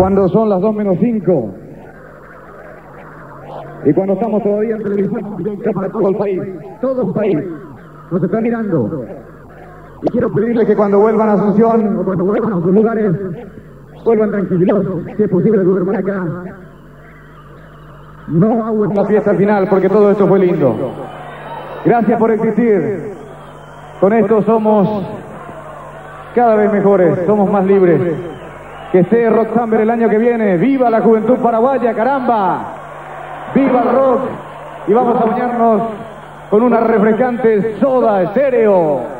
cuando son las 2:05 y cuando estamos todavía en televisión para todo el país nos está mirando, y quiero pedirles que cuando vuelvan a Asunción o cuando vuelvan a sus lugares vuelvan tranquilos, si es posible duerman acá. No hago la fiesta al final porque todo esto fue lindo. Gracias por existir. Con esto somos cada vez mejores, somos más libres. Que esté Rock Summer el año que viene. ¡Viva la juventud paraguaya, caramba! ¡Viva el rock! Y vamos a bañarnos con una refrescante Soda Stereo.